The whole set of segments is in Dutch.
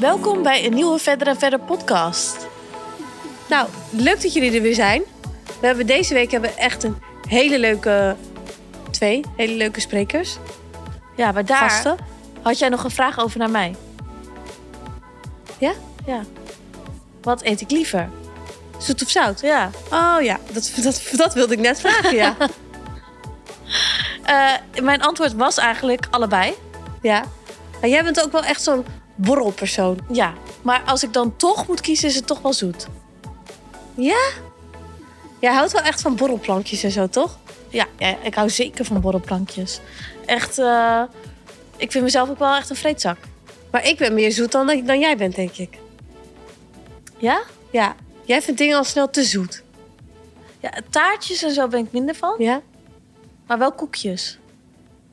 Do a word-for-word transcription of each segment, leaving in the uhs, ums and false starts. Welkom bij een nieuwe Verder en Verder podcast. Nou, leuk dat jullie er weer zijn. We hebben deze week hebben echt een hele leuke... Twee hele leuke sprekers. Ja, maar daar Vasten. Had jij nog een vraag over naar mij. Ja? Ja. Wat eet ik liever? Zoet of zout? Ja. Oh ja, dat, dat, dat wilde ik net vragen, ja. uh, mijn antwoord was eigenlijk allebei. Ja. Maar jij bent ook wel echt zo'n borrelpersoon. Ja. Maar als ik dan toch moet kiezen, is het toch wel zoet. Ja? Jij houdt wel echt van borrelplankjes en zo, toch? Ja, ja, ik hou zeker van borrelplankjes. Echt, uh, ik vind mezelf ook wel echt een vreedzak. Maar ik ben meer zoet dan, dan jij bent, denk ik. Ja? Ja. Jij vindt dingen al snel te zoet. Ja, taartjes en zo ben ik minder van. Ja. Maar wel koekjes.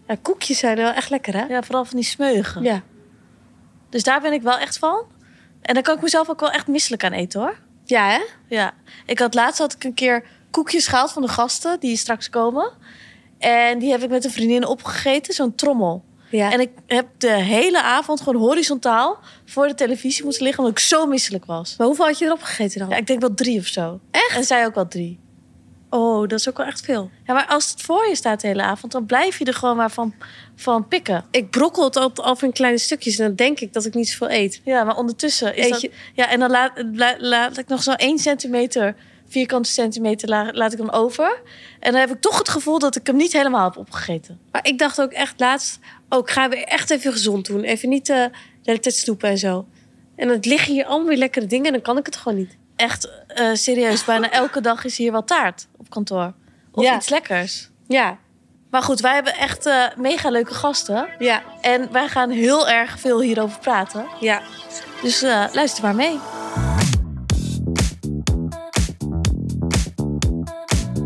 Ja, koekjes zijn wel echt lekker, hè? Ja, vooral van die smeugen. Ja. Dus daar ben ik wel echt van. En daar kan ik mezelf ook wel echt misselijk aan eten, hoor. Ja, hè? Ja. Ik had laatst had ik een keer koekjes gehaald van de gasten die straks komen. En die heb ik met een vriendin opgegeten, zo'n trommel. Ja. En ik heb de hele avond gewoon horizontaal voor de televisie moeten liggen, omdat ik zo misselijk was. Maar hoeveel had je erop gegeten dan? Ja, ik denk wel drie of zo. Echt? En zij ook wel drie. Oh, dat is ook wel echt veel. Ja, maar als het voor je staat de hele avond, dan blijf je er gewoon maar van, van pikken. Ik brokkel het altijd af in kleine stukjes en dan denk ik dat ik niet zoveel eet. Ja, maar ondertussen is eet je... dat... Ja, en dan laat, laat, laat ik nog zo'n één centimeter... vierkante centimeter laat ik hem over. En dan heb ik toch het gevoel dat ik hem niet helemaal heb opgegeten. Maar ik dacht ook echt laatst... Oh, ik ga weer echt even gezond doen. Even niet uh, de hele tijd snoepen en zo. En dan liggen hier allemaal weer lekkere dingen... en dan kan ik het gewoon niet. Echt uh, serieus, bijna elke dag is hier wel taart op kantoor. Of ja. Iets lekkers. Ja. Maar goed, wij hebben echt uh, mega leuke gasten. Ja. En wij gaan heel erg veel hierover praten. Ja. Dus uh, luister maar mee.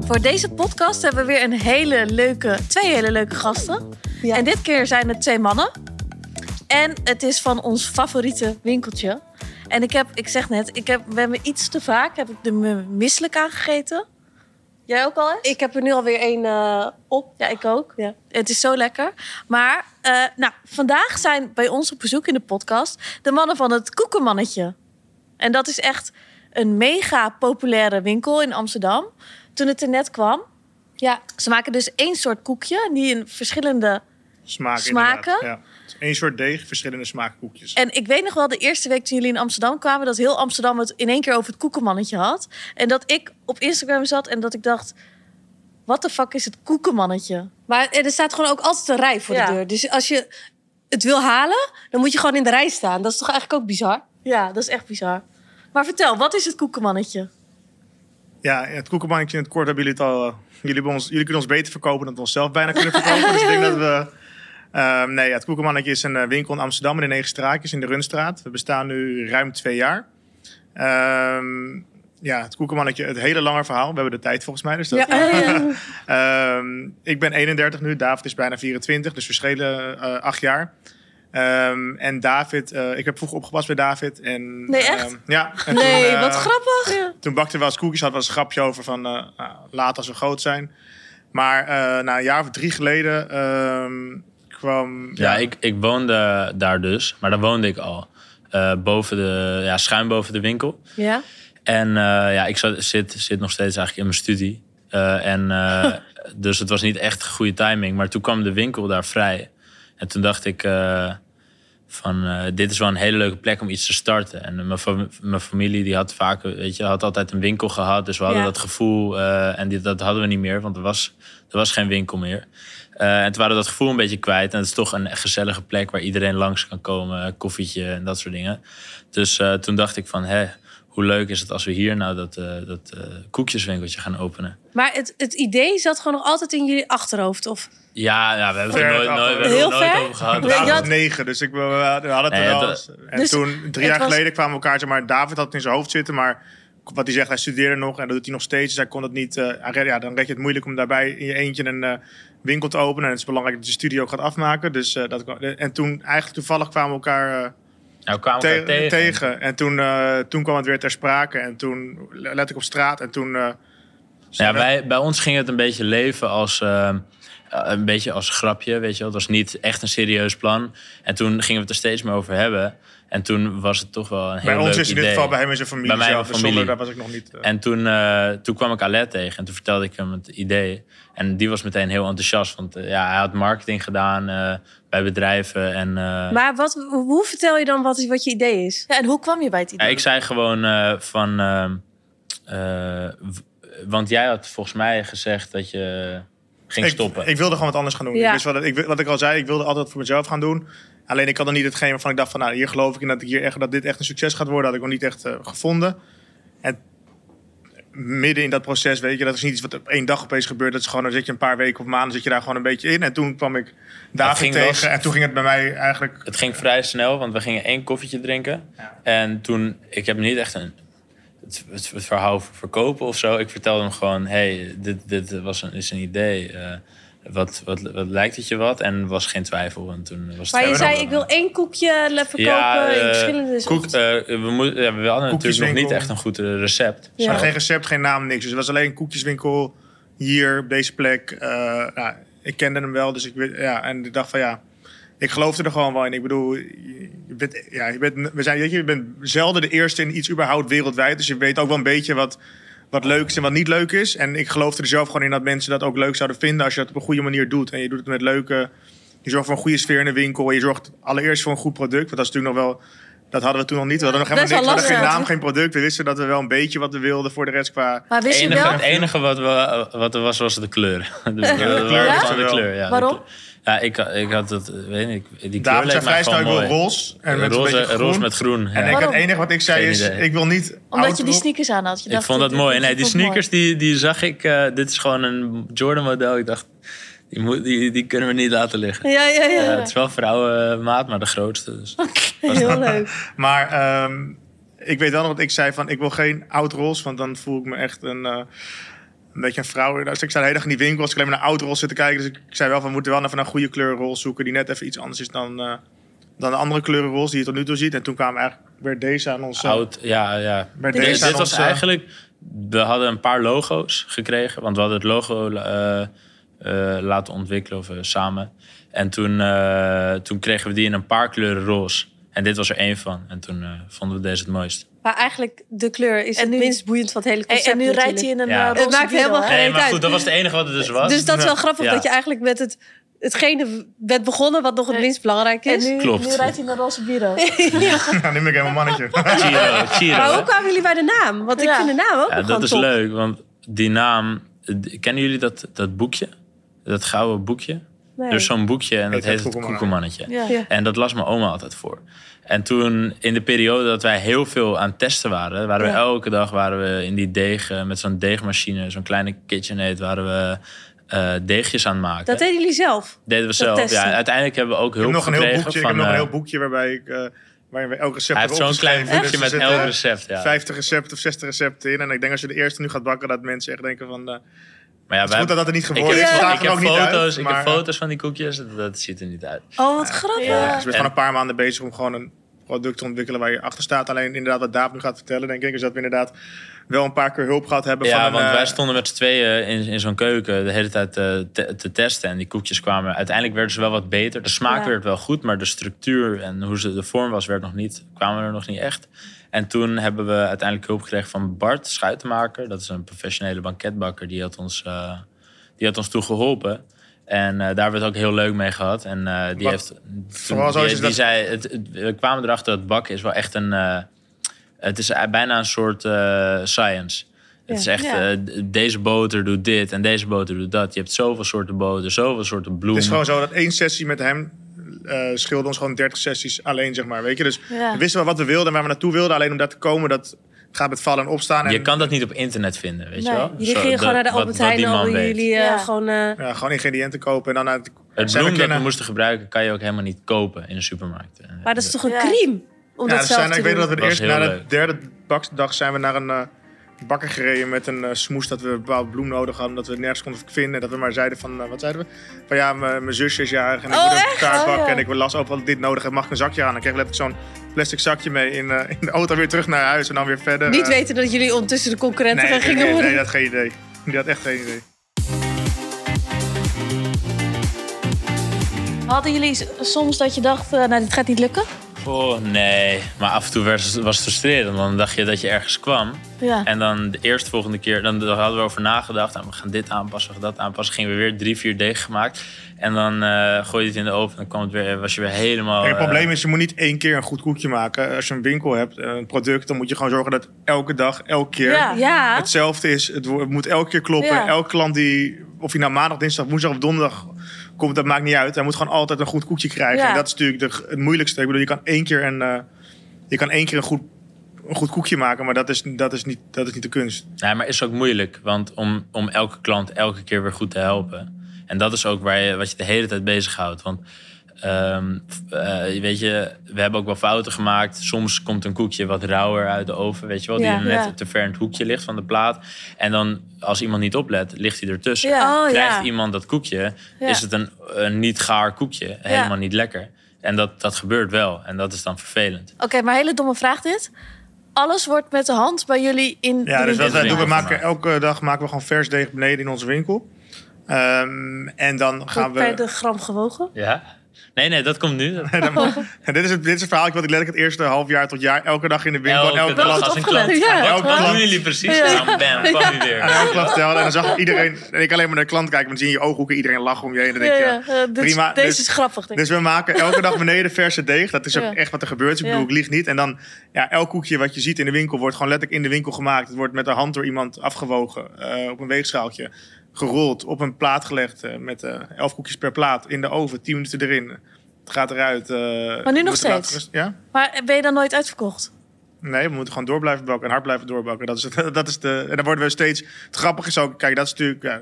Voor deze podcast hebben we weer een hele leuke, twee hele leuke gasten. Ja. En dit keer zijn het twee mannen. En het is van ons favoriete winkeltje. En ik heb, ik zeg net, ik heb, we hebben iets te vaak, heb ik er misselijk aangegeten. Jij ook al eens? Ik heb er nu alweer één uh, op. Ja, ik ook. Ja. Het is zo lekker. Maar uh, nou, vandaag zijn bij ons op bezoek in de podcast de mannen van het Koekemannetje. En dat is echt een mega populaire winkel in Amsterdam. Toen het er net kwam. Ja. Ze maken dus één soort koekje. Die in verschillende Smaak, smaken. Ja. Eén soort deeg, verschillende smaakkoekjes. En ik weet nog wel de eerste week toen jullie in Amsterdam kwamen... dat heel Amsterdam het in één keer over het Koekemannetje had. En dat ik op Instagram zat en dat ik dacht... wat de fuck is het Koekemannetje? Maar er staat gewoon ook altijd een rij voor ja. de deur. Dus als je het wil halen, dan moet je gewoon in de rij staan. Dat is toch eigenlijk ook bizar? Ja, dat is echt bizar. Maar vertel, wat is het Koekemannetje? Ja, het Koekemannetje in het kort hebben jullie het al... Uh, jullie, ons, jullie kunnen ons beter verkopen dan we onszelf bijna kunnen verkopen. Dus ik denk dat we... Uh, nee, ja, het Koekemannetje is een winkel in Amsterdam in de Negen Straatjes in de Runstraat. We bestaan nu ruim twee jaar. Um, ja, het Koekemannetje, het hele lange verhaal. We hebben de tijd volgens mij. Dus dat... ja. um, ik ben eenendertig nu, David is bijna vierentwintig, dus verschillen uh, acht jaar. Um, en David, uh, ik heb vroeger opgepast bij David. En, nee, echt? Um, ja. En nee, toen, uh, wat grappig. Ja. Toen bakten we wel eens koekjes, hadden we een grapje over van uh, nou, laat als we groot zijn. Maar uh, nou, een jaar of drie geleden uh, kwam... Ja, ja. Ik, ik woonde daar dus, maar daar woonde ik al. Uh, boven de, ja, schuin boven de winkel. Ja. En uh, ja, ik zat, zit, zit nog steeds eigenlijk in mijn studie. Uh, en, uh, dus het was niet echt goede timing. Maar toen kwam de winkel daar vrij. En toen dacht ik... Uh, Van, uh, dit is wel een hele leuke plek om iets te starten. En uh, mijn, fam- mijn familie die had vaak, weet je, had altijd een winkel gehad. Dus we hadden ja. dat gevoel. Uh, en die, dat hadden we niet meer, want er was, er was geen winkel meer. Uh, en toen waren we dat gevoel een beetje kwijt. En het is toch een gezellige plek waar iedereen langs kan komen. Koffietje en dat soort dingen. Dus uh, toen dacht ik van, hé, hoe leuk is het als we hier nou dat, uh, dat uh, koekjeswinkeltje gaan openen. Maar het, het idee zat gewoon nog altijd in jullie achterhoofd, of... Ja, ja, we hebben het nooit, nooit, we hebben het nooit over gehad. Ik was had... negen, dus ik, we, we hadden het nee, wel eens. En dus toen, drie jaar was... geleden kwamen we elkaar... maar David had het in zijn hoofd zitten, maar wat hij zegt... hij studeerde nog en dat doet hij nog steeds. Dus hij kon dat niet... Uh, ja, dan red je het moeilijk om daarbij in je eentje een uh, winkel te openen. En het is belangrijk dat je studie ook gaat afmaken. Dus, uh, dat, en toen eigenlijk toevallig kwamen we elkaar... Uh, Nou, kwamen we te- tegen. tegen. En toen, uh, toen kwam het weer ter sprake. En toen let ik op straat en toen... Uh, ja, wij, bij ons ging het een beetje leven als... Uh, een beetje als grapje, weet je wel. Het was niet echt een serieus plan. En toen gingen we het er steeds meer over hebben. En toen was het toch wel een heel leuk idee. Bij ons is in dit geval bij hem en zijn familie. Bij mij en familie. Zonder, daar was ik nog niet... Uh... En toen, uh, toen kwam ik Alain tegen en toen vertelde ik hem het idee. En die was meteen heel enthousiast. Want uh, ja, hij had marketing gedaan uh, bij bedrijven. En, uh... Maar wat, hoe vertel je dan wat, wat je idee is? Ja, en hoe kwam je bij het idee? Ja, ik zei gewoon uh, van... Uh, uh, want jij had volgens mij gezegd dat je... Ging ik, stoppen. Ik wilde gewoon wat anders gaan doen. Ja. Ik wist wat, ik, wat ik al zei, ik wilde altijd voor mezelf gaan doen. Alleen ik had dan niet hetgeen waarvan ik dacht van... nou, hier geloof ik in dat, ik hier echt, dat dit echt een succes gaat worden. Had ik nog niet echt uh, gevonden. En midden in dat proces, weet je... dat is niet iets wat op één dag opeens gebeurt. Dat is gewoon, dan zit je een paar weken of maanden... zit je daar gewoon een beetje in. En toen kwam ik David tegen. Los, en toen ging het bij mij eigenlijk... Het ging vrij snel, want we gingen één koffietje drinken. Ja. En toen... Ik heb niet echt een... Het, het, het verhaal verkopen of zo. Ik vertelde hem gewoon, hey, dit, dit was een, is een idee. Uh, wat, wat, wat lijkt het je wat? En was geen twijfel. En toen was het maar je zei, ik wil één koekje verkopen ja, uh, in verschillende soorten. Uh, we, moet, ja, we hadden natuurlijk nog niet echt een goed recept. Ja. Ja. Geen recept, geen naam, niks. Dus het was alleen een koekjeswinkel hier, op deze plek. Uh, nou, ik kende hem wel, dus ik, ja, en ik dacht van ja... Ik geloofde er gewoon wel in. Ik bedoel, je bent, ja, je bent, we zijn, je bent zelden de eerste in iets überhaupt wereldwijd. Dus je weet ook wel een beetje wat, wat leuk is en wat niet leuk is. En ik geloofde er zelf gewoon in dat mensen dat ook leuk zouden vinden... als je dat op een goede manier doet. En je doet het met leuke... Je zorgt voor een goede sfeer in de winkel. Je zorgt allereerst voor een goed product. Want dat is natuurlijk nog wel... Dat hadden we toen nog niet. We hadden nog helemaal niks. We hadden geen naam, geen product. We wisten dat we wel een beetje wat we wilden voor de rest qua... Maar wist enige, je wel? Het enige wat, we, wat er was, was de kleur. Dus ja, de kleur, ja? De kleur ja. Waarom? Ja, ik, ik had het, weet niet, die kleur leek mij gewoon mooi. Ik wil roze en met roze, groen. Roze met groen. Ja. En ik, het enige wat ik zei geen is, idee. Ik wil niet... Omdat out- je die sneakers aan had. Je dacht, ik vond dat dit, mooi. Dit, nee, die sneakers die, die zag ik, uh, dit is gewoon een Jordan model. Ik dacht, die, moet, die, die kunnen we niet laten liggen. Ja, ja, ja. Uh, het is wel vrouwenmaat, maar de grootste. Dus. Okay, heel leuk. Maar um, ik weet wel nog wat ik zei van, ik wil geen oud roze, want dan voel ik me echt een... Uh, Een beetje een vrouw. Dus ik sta de hele dag in die winkel als ik alleen maar naar oud rol zit te kijken. Dus ik zei wel van, we moeten wel even een goede kleurenrol zoeken... die net even iets anders is dan, uh, dan de andere kleurenrols die je tot nu toe ziet. En toen kwamen eigenlijk weer deze aan ons... Oud, ja, ja. Weer deze dit, aan dit ons, was eigenlijk... We hadden een paar logo's gekregen. Want we hadden het logo uh, uh, laten ontwikkelen of uh, samen. En toen, uh, toen kregen we die in een paar kleuren roze. En dit was er één van. En toen uh, vonden we deze het mooist. Maar eigenlijk de kleur is het minst boeiend van het hele concept. En nu natuurlijk. Rijdt hij in een ja. roze. Het maakt helemaal geen nee, maar goed, uit. Dat was het enige wat het dus was. Dus dat is wel grappig ja. dat je eigenlijk met het, hetgene bent begonnen wat nog het minst belangrijk is. En nu, Klopt. nu rijdt hij in een roze bureau. ja. ja, nu ben ik helemaal mannetje. Chiro, Chiro. Maar hoe kwamen jullie bij de naam? Want ik ja. vind de naam ook ja, nog dat is top. Leuk, want die naam... Kennen jullie dat, dat boekje? Dat gouden boekje? Nee. Er is zo'n boekje en dat heet Het Koekemannetje. Ja. Ja. En dat las mijn oma altijd voor. En toen, in de periode dat wij heel veel aan het testen waren... waren we ja. elke dag waren we in die degen met zo'n deegmachine... zo'n kleine KitchenAid, waren we uh, deegjes aan het maken. Dat deden jullie zelf? Deden we zelf, ja. Uiteindelijk hebben we ook hulp gekregen. Ik heb nog een heel boekje, van, ik heb nog een heel boekje waarbij ik... Uh, waarin we elk recept hebben opgeschreven. Hij heeft zo'n klein boekje dus met elk recept, ja. vijftig recepten of zestig recepten in. En ik denk als je de eerste nu gaat bakken... dat mensen echt denken van... Uh, Maar ja, het is goed dat dat er niet geworden ik is. Heb, ik, heb foto's, uit, ik maar... heb foto's van die koekjes. Dat ziet er niet uit. Oh, wat ja. grappig. Ja. Dus we zijn gewoon een paar maanden bezig om gewoon een product te ontwikkelen waar je achter staat. Alleen inderdaad wat David nu gaat vertellen, denk ik, is dat we inderdaad wel een paar keer hulp gehad hebben. Ja, van want een, wij stonden met z'n tweeën in, in zo'n keuken de hele tijd te, te, te testen. En die koekjes kwamen. Uiteindelijk werden ze wel wat beter. De smaak ja. werd wel goed, maar de structuur en hoe ze de vorm was, werd nog niet, kwamen er nog niet echt. En toen hebben we uiteindelijk hulp gekregen van Bart Schuitenmaker. Dat is een professionele banketbakker. Die had ons, uh, die had ons toen geholpen. En uh, daar werd het ook heel leuk mee gehad. En uh, die Wat? heeft... Toen, die, die dat... zei, het, het, we kwamen erachter dat bakken is wel echt een... Uh, het is bijna een soort uh, science. Het ja, is echt, ja. uh, deze boter doet dit en deze boter doet dat. Je hebt zoveel soorten boter, zoveel soorten bloemen. Het is gewoon zo dat één sessie met hem... Uh, scheelde ons gewoon dertig sessies alleen, zeg maar. Weet je? Dus ja. we wisten wel wat we wilden en waar we naartoe wilden. Alleen om daar te komen, dat gaat met vallen en opstaan. En... Je kan dat niet op internet vinden, weet nee. je wel? Jullie gingen gewoon naar de Albert Heijn en jullie uh, ja. gewoon... Uh... Ja, gewoon ingrediënten kopen en dan uit... Het bloem dat we moesten gebruiken, kan je ook helemaal niet kopen in de supermarkt. Maar dat is toch een ja. crime om ja, dat zelf zijn, te ik doen? Ik weet dat we eerst na de derde baksdag zijn we naar een... Uh, bakker gereden met een uh, smoes dat we een bepaald bloem nodig hadden... dat we het nergens konden vinden. Dat we maar zeiden van, uh, wat zeiden we? Van ja, mijn zusje is jarig en ik oh, moet een kaart bakken. Oh, ja. En ik las ook wat dit nodig heb, mag ik een zakje aan? Dan kreeg ik zo'n plastic zakje mee in, uh, in de auto weer terug naar huis en dan weer verder. Niet uh, weten dat jullie ondertussen de concurrenten nee, gaan gingen worden? Nee, nee, dat had geen idee. Die had echt geen idee. Hadden jullie soms dat je dacht, uh, nou dit gaat niet lukken? Oh nee, maar af en toe was het frustrerend. Dan dacht je dat je ergens kwam. Ja. En dan de eerste volgende keer, dan hadden we over nagedacht. Nou, we gaan dit aanpassen, we gaan dat aanpassen. Gingen we weer drie, vier degen gemaakt. En dan uh, gooi je het in de oven en dan kwam het weer, was je weer helemaal... Kijk, het probleem is, je moet niet één keer een goed koekje maken. Als je een winkel hebt, een product, dan moet je gewoon zorgen dat elke dag, elke keer ja. Ja. hetzelfde is. Het moet elke keer kloppen. Ja. Elke klant die, of je nou maandag, dinsdag, woensdag of donderdag... Komt, dat maakt niet uit. Hij moet gewoon altijd een goed koekje krijgen. Ja. En dat is natuurlijk de, het moeilijkste. Ik bedoel, je kan één keer een, uh, je kan één keer een, goed, een goed koekje maken, maar dat is, dat is, niet, dat is niet de kunst. Nee, maar is ook moeilijk, want om, om elke klant elke keer weer goed te helpen. En dat is ook waar je, wat je de hele tijd bezighoudt. Want um, uh, weet je, we hebben ook wel fouten gemaakt. Soms komt een koekje wat rauwer uit de oven, weet je wel, ja, die ja. net te ver in het hoekje ligt van de plaat. En dan, als iemand niet oplet, ligt hij ertussen. Ja. Oh, Krijgt ja. iemand dat koekje, ja. is het een, een niet gaar koekje. Helemaal ja. niet lekker. En dat, dat gebeurt wel. En dat is dan vervelend. Oké, okay, maar hele domme vraag dit. Alles wordt met de hand bij jullie in ja, de dus wat wij doen, we maken elke dag maken we gewoon vers deeg beneden in onze winkel. Um, en dan Goed, gaan we... per de gram gewogen? Ja. Nee, nee, dat komt nu. dit, is het, dit is het verhaal wat ik letterlijk het eerste half jaar tot jaar... elke dag in de winkel... Elke, elke dag als een klant. Ja, elke klant. Doen jullie precies? Ja. Dan, bam, kwam ja. weer. En elke klant vertelde. En dan zag iedereen... En ik alleen maar naar de klant kijken... want dan zie je in je ooghoeken iedereen lachen om je heen. En dan denk je, ja, ja. Uh, prima. Deze dus, is grappig. Denk ik. Dus we maken elke dag beneden verse deeg. Dat is ook ja. echt wat er gebeurt. Ik bedoel, ik lieg niet. En dan, ja, elk koekje wat je ziet in de winkel... wordt gewoon letterlijk in de winkel gemaakt. Het wordt met de hand door iemand afgewogen. Uh, op een weegschaaltje. Gerold, op een plaat gelegd met uh, elf koekjes per plaat in de oven, tien minuten erin. Het gaat eruit. Uh, maar nu nog steeds? Rust, ja? Maar ben je dan nooit uitverkocht? Nee, we moeten gewoon door blijven bakken en hard blijven doorbakken. Dat is, dat is de, en dan worden we steeds... Het grappige is ook, kijk, dat is natuurlijk... Ja,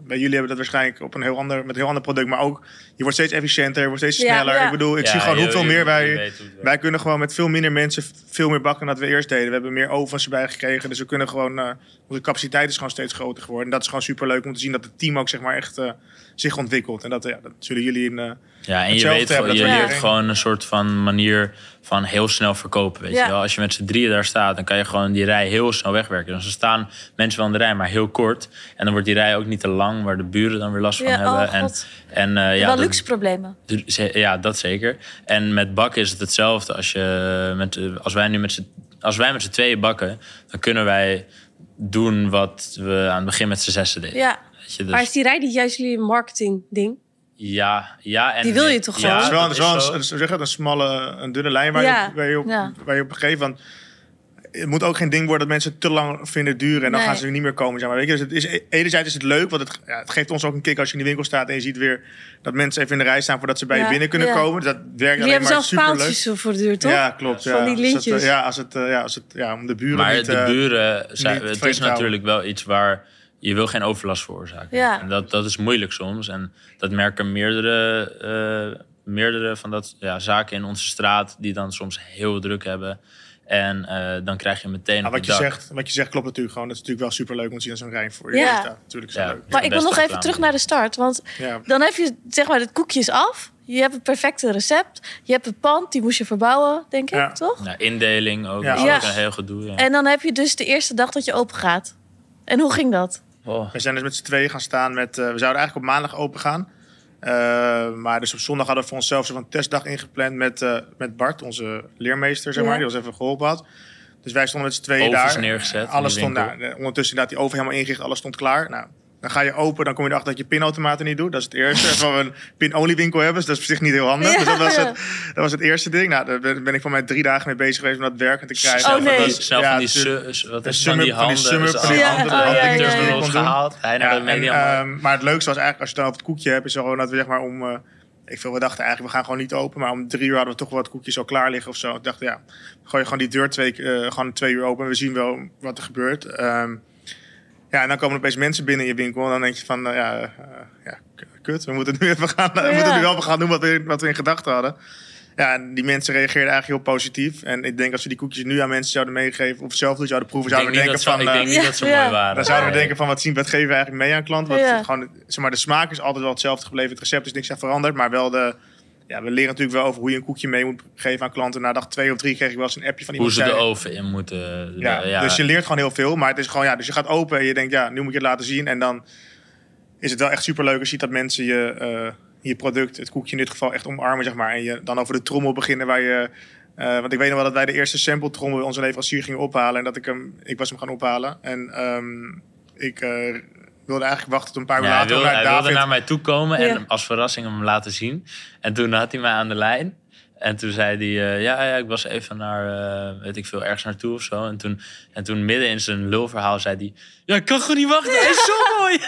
bij jullie hebben dat waarschijnlijk op een heel ander, met een heel ander product. Maar ook, je wordt steeds efficiënter, je wordt steeds sneller. Ja, ja. Ik bedoel, ik ja, zie gewoon hoeveel meer wij... Wij kunnen gewoon met veel minder mensen veel meer bakken dan dat we eerst deden. We hebben meer ovens erbij gekregen. Dus we kunnen gewoon... Uh, onze capaciteit is gewoon steeds groter geworden. En dat is gewoon superleuk om te zien dat het team ook zeg maar echt uh, zich ontwikkelt. En dat, uh, ja, dat zullen jullie in uh, Ja, en je weet hebben, je ja. leert gewoon een soort van manier van heel snel verkopen. Weet ja. je wel? Als je met z'n drieën daar staat, dan kan je gewoon die rij heel snel wegwerken. Dus er staan mensen wel in de rij, maar heel kort. En dan wordt die rij ook niet te lang, waar de buren dan weer last van ja, hebben. Oh, en, en, uh, ja, wel luxe problemen. Ja, dat zeker. En met bakken is het hetzelfde. Als, je met, als wij nu met z'n, als wij met z'n tweeën bakken, dan kunnen wij doen wat we aan het begin met z'n zessen deden. Ja. Weet je, dus... Maar is die rij niet juist jullie marketing ding? Ja, ja. En die wil je toch ja, gewoon? Het is wel, het is wel een, zeg het, een smalle, een dunne lijn waar, ja. je, waar, je, op, ja. waar je op gegeven moment... Het moet ook geen ding worden dat mensen te lang vinden duren... en dan nee. gaan ze er niet meer komen. Zeg maar. Weet je, dus het is, enerzijds is het leuk, want het, ja, het geeft ons ook een kick... als je in de winkel staat en je ziet weer dat mensen even in de rij staan... voordat ze bij ja, je binnen kunnen ja. komen. Dat werkt Jullie alleen maar superleuk. Jullie hebben zelf paaltjes voor de deur, toch? Ja, klopt. Ja. Van die lintjes. Als het, ja, als het, ja, als het, ja, om de buren maar niet... Maar de buren, uh, zijn, het is natuurlijk wel iets waar... Je wil geen overlast veroorzaken. Ja. En dat, dat is moeilijk soms. En dat merken meerdere, uh, meerdere van dat ja, zaken in onze straat... die dan soms heel druk hebben... En uh, dan krijg je meteen nou, wat, je zegt, wat je zegt klopt natuurlijk gewoon. Dat is natuurlijk wel superleuk om te zien als een rij voor je. Ja. Ja, natuurlijk zo ja, leuk. Maar ik wil nog even plan. terug naar de start. Want ja. dan heb je zeg maar het koekjes af. Je hebt het perfecte recept. Je hebt het pand, die moest je verbouwen, denk ik, ja. toch? Ja, indeling ook. Ja. Dat is ook een heel gedoe. Ja. En dan heb je dus de eerste dag dat je open gaat. En hoe ging dat? Oh. We zijn dus met z'n tweeën gaan staan. Met, uh, we zouden eigenlijk op maandag open gaan. Uh, maar dus op zondag hadden we voor onszelf zo'n testdag ingepland met, uh, met Bart, onze leermeester, zeg maar, ja. die ons even geholpen had. Dus wij stonden met z'n tweeën Ovens daar. Neergezet. Alles stond daar. Nou, ondertussen inderdaad die oven helemaal ingericht, alles stond klaar. Nou, dan ga je open, dan kom je erachter dat je pinautomaten niet doet. Dat is het eerste. Als we een pin-only winkel hebben, dus dat is op zich niet heel handig. Ja. Dus dat was, het, dat was het eerste ding. Nou, daar ben ik van mij drie dagen mee bezig geweest om dat werkend te krijgen. Oh, nee. Snel ja, van die, su- wat is van die handen. Van die van die handen. Dat had ik dus nog eens gehaald. Maar het leukste was eigenlijk, als je dan op het koekje hebt, is gewoon dat we zeg maar om... Uh, Ik veel, we dachten eigenlijk, we gaan gewoon niet open. Maar om drie uur hadden we toch wel wat koekjes al klaar liggen of zo. Ik dacht, ja, gooi je gewoon die deur twee, uh, gewoon twee uur open en we zien wel wat er gebeurt. Um, Ja, en dan komen er opeens mensen binnen in je winkel. En dan denk je van, uh, ja, uh, ja, kut. We moeten nu even gaan, ja. we moeten nu wel gaan doen wat we, wat we in gedachten hadden. Ja, en die mensen reageerden eigenlijk heel positief. En ik denk als we die koekjes nu aan mensen zouden meegeven... of zelf zouden proeven, zouden we denken van... Ik denk niet dat ze mooi waren. Dan zouden we denken van, wat zien wat geven we eigenlijk mee aan klant? Want ja. gewoon, zeg maar, de smaak is altijd wel hetzelfde gebleven. Het recept is niks aan veranderd, maar wel de... Ja, we leren natuurlijk wel over hoe je een koekje mee moet geven aan klanten. Na dag twee of drie kreeg ik wel eens een appje van iemand. Hoe ze de oven in moeten. Ja, ja. Dus je leert gewoon heel veel. Maar het is gewoon, ja, dus je gaat open en je denkt, ja, nu moet je het laten zien. En dan is het wel echt superleuk als je ziet dat mensen je... Uh, je product, het koekje in dit geval, echt omarmen, zeg maar. En je dan over de trommel beginnen waar je... Uh, want ik weet nog wel dat wij de eerste sample trommel bij onze leverancier gingen ophalen. En dat ik hem... Ik was hem gaan ophalen. En um, ik... Uh, wilde eigenlijk wachten tot een paar uur ja, later. Wilde, hij David... wilde naar mij toe komen en ja. als verrassing hem laten zien. En toen had hij mij aan de lijn. En toen zei hij, uh, ja, ja, ik was even naar, uh, weet ik veel, ergens naartoe of zo. En toen, en toen midden in zijn lulverhaal zei hij... Ja, ik kan gewoon niet wachten, hij is zo mooi!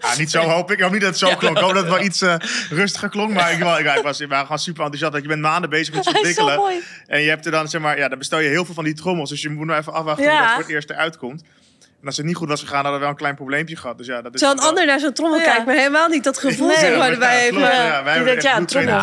Ja, niet zo hoop ik. Ik hoop niet dat het zo ja, klonk. Ik hoop dat het wel iets uh, rustiger klonk. Maar ik, wel, ik, ik was ik gewoon super enthousiast. Je bent maanden bezig met het ontwikkelen. En je hebt er dan, zeg maar, ja, dan bestel je heel veel van die trommels. Dus je moet nog even afwachten ja. wat voor het eerst eruit komt. En als het niet goed was gegaan, hadden we wel een klein probleempje gehad. Dus ja, dat is zo een wel... ander naar zo'n trommel ja. kijkt, maar helemaal niet dat gevoel. Nee, zeg maar, ja, wij hebben, ja, wij hebben ja, een trommel.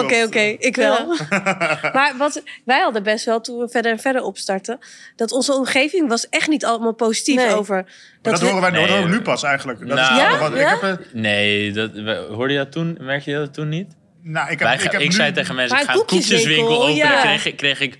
Oké, oké, ik wel. Ja. Maar wat wij hadden best wel, toen we verder en verder opstarten... dat onze omgeving was echt niet allemaal positief nee. over... Maar dat dat we... horen wij nee, dat we nu pas eigenlijk. Dat nou, is ja? Wat, ik ja? heb een... Nee, dat, hoorde je dat toen? Merk je dat toen niet? Nou, ik heb, wij, ik heb ik nu... zei tegen mensen, maar ik ga een koekjeswinkel openen. Ja. Kreeg, kreeg ik...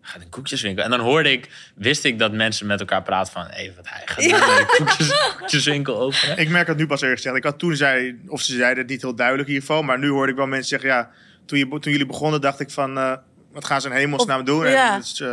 gaat een koekjeswinkel. En dan hoorde ik, wist ik dat mensen met elkaar praten van... hé, hey, wat hij gaat ja. een koekjes, koekjeswinkel openen. Ik merk dat nu pas eerlijk gezegd. Ik had toen zei, of ze zeiden het niet heel duidelijk in ieder geval... maar nu hoorde ik wel mensen zeggen, ja... toen, je, toen jullie begonnen dacht ik van... Uh, wat gaan ze in hemelsnaam op, doen? Ja. En dus, uh,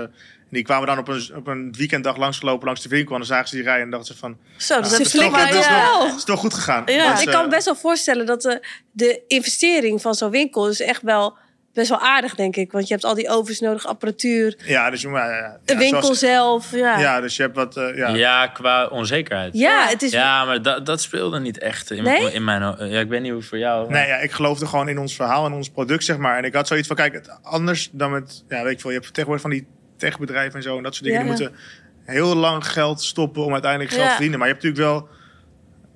die kwamen dan op een, op een weekenddag langsgelopen langs de winkel... en dan zagen ze die rijden en dachten ze van... Zo, nou, dat is, toch, maar, dat is ja. nog, is toch goed gegaan. Ja. Want, ik kan me best wel voorstellen dat de, de investering van zo'n winkel... is echt wel... best wel aardig, denk ik. Want je hebt al die ovens nodig, apparatuur. Ja, dus je ja, ja, de winkel zoals, zelf. Ja. ja, dus je hebt wat... Uh, ja. ja, qua onzekerheid. Ja, het is... ja maar da- dat speelde niet echt in, nee? in mijn... Ja, ik weet niet hoe voor jou... Maar... Nee, ja, ik geloofde gewoon in ons verhaal en ons product, zeg maar. En ik had zoiets van, kijk, anders dan met... Ja, weet ik veel. Je hebt tegenwoordig van die techbedrijven en zo en dat soort dingen. Ja. Die moeten heel lang geld stoppen om uiteindelijk geld ja. te verdienen. Maar je hebt natuurlijk wel...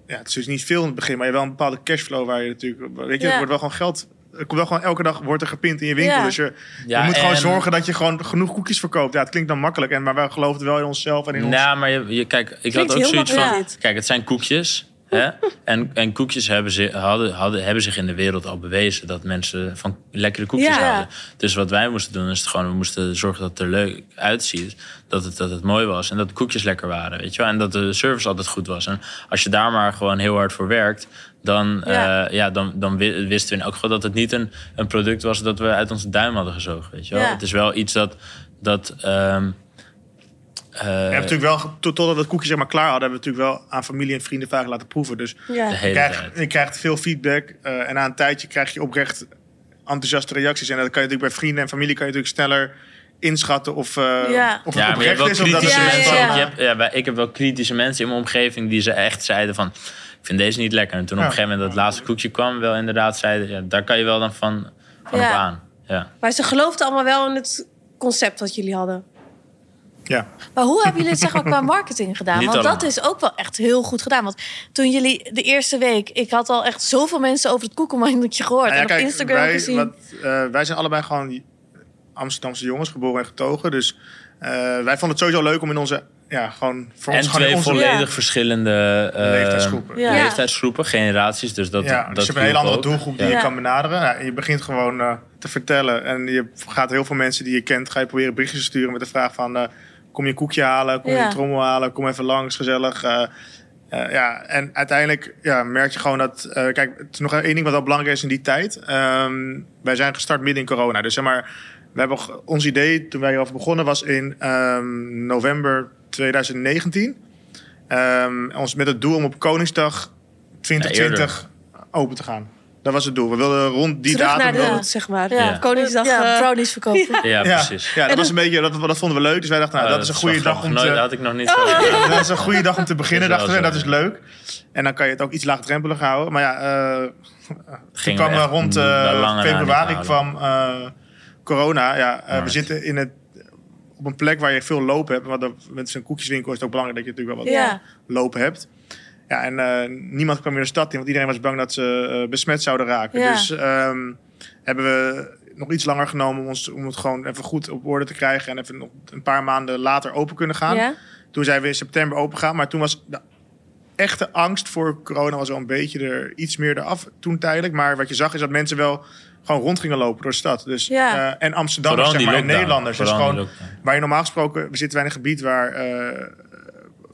Ja, het is dus niet veel in het begin, maar je hebt wel een bepaalde cashflow waar je natuurlijk... Weet je, ja. het wordt wel gewoon geld... Er komt wel gewoon elke dag wordt er gepint in je winkel. Ja. Dus je, je ja, moet en... gewoon zorgen dat je gewoon genoeg koekjes verkoopt. Ja, het klinkt dan makkelijk. En, maar wij geloofden wel in onszelf en in ons... Ja, maar je, je, kijk, ik klinkt had ook zoiets van... Uit. Kijk, het zijn koekjes. Hè? En, en koekjes hebben, zich, hadden, hadden, hebben zich in de wereld al bewezen... dat mensen van lekkere koekjes ja. houden. Dus wat wij moesten doen is het gewoon... we moesten zorgen dat het er leuk uitziet. Dat het, dat het mooi was. En dat de koekjes lekker waren. Weet je wel? En dat de service altijd goed was. En als je daar maar gewoon heel hard voor werkt... Dan, ja. Uh, ja, dan, dan wisten we in elk geval dat het niet een, een product was... dat we uit onze duim hadden gezogen. Weet je wel? Ja. Het is wel iets dat... dat um, Uh, we hebben natuurlijk wel, totdat we het koekje zeg maar klaar hadden... hebben we natuurlijk wel aan familie en vrienden vaak laten proeven. Dus ja. je, krijgt, je krijgt veel feedback. Uh, en na een tijdje krijg je oprecht enthousiaste reacties. En dat kan je natuurlijk bij vrienden en familie... kan je natuurlijk sneller inschatten of, uh, ja. of het ja, oprecht is. Ja, ja, ja. ja maar ik heb wel kritische mensen in mijn omgeving... die ze echt zeiden van... ik vind deze niet lekker. En toen ja. op een gegeven moment dat laatste koekje kwam... wel inderdaad zeiden... Ja, daar kan je wel dan van, van ja. op aan. Ja. Maar ze geloofden allemaal wel in het concept wat jullie hadden. Ja. Maar hoe hebben jullie het zeg maar qua marketing gedaan? Niet want allemaal. Dat is ook wel echt heel goed gedaan. Want toen jullie de eerste week... Ik had al echt zoveel mensen over het koekemannetje gehoord. Ja, ja, en kijk, op Instagram wij, gezien. Wat, uh, wij zijn allebei gewoon Amsterdamse jongens. Geboren en getogen. Dus uh, wij vonden het sowieso leuk om in onze... Ja, gewoon voor en ons twee gewoon volledig ja. verschillende uh, leeftijdsgroepen. Ja. leeftijdsgroepen, generaties. Dus dat, ja, dat dus je hebt een hele andere doelgroep die ja. je kan benaderen. Ja, je begint gewoon uh, te vertellen. En je gaat heel veel mensen die je kent... ga je proberen berichtjes te sturen met de vraag van... Uh, kom je koekje halen, kom ja. je trommel halen, kom even langs, gezellig. Uh, uh, ja. En uiteindelijk ja, merk je gewoon dat... Uh, kijk, het is nog één ding wat wel belangrijk is in die tijd. Um, wij zijn gestart midden in corona. Dus zeg maar, we hebben ons idee toen wij hierover begonnen... was in um, november... twintig negentien. Um, ons met het doel om op Koningsdag twintig twintig ja, open te gaan. Dat was het doel. We wilden rond die Terug datum... Terug naar de, zeg maar. Ja, ja. Koningsdag ja, brownies verkopen. Ja, ja precies. Ja, dat, was een beetje, dat, dat vonden we leuk. Dus wij dachten, nou, uh, dat is een goede dag om nooit, te... Dat had ik nog niet. Oh. Ja, dat is een goede dag om te beginnen, dachten we. Dat is leuk. En dan kan je het ook iets laagdrempelig houden. Maar ja, uh, toen kwam we rond uh, februari kwam uh, corona. Ja, uh, we zitten in het... op een plek waar je veel lopen hebt. Want met zo'n koekjeswinkel is het ook belangrijk dat je natuurlijk wel wat ja. lopen hebt. Ja, en uh, niemand kwam meer de stad in, want iedereen was bang dat ze uh, besmet zouden raken. Ja. Dus um, hebben we nog iets langer genomen om, ons, om het gewoon even goed op orde te krijgen. En even nog een paar maanden later open kunnen gaan. Ja. Toen zijn we in september open gegaan. Maar toen was de echte angst voor corona was wel een beetje er iets meer eraf. Toen tijdelijk. Maar wat je zag is dat mensen wel... gewoon rond gingen lopen door de stad. Dus, ja. uh, en Amsterdammers zeg maar, en Nederlanders. Dus gewoon, waar je normaal gesproken... We zitten in een gebied waar uh,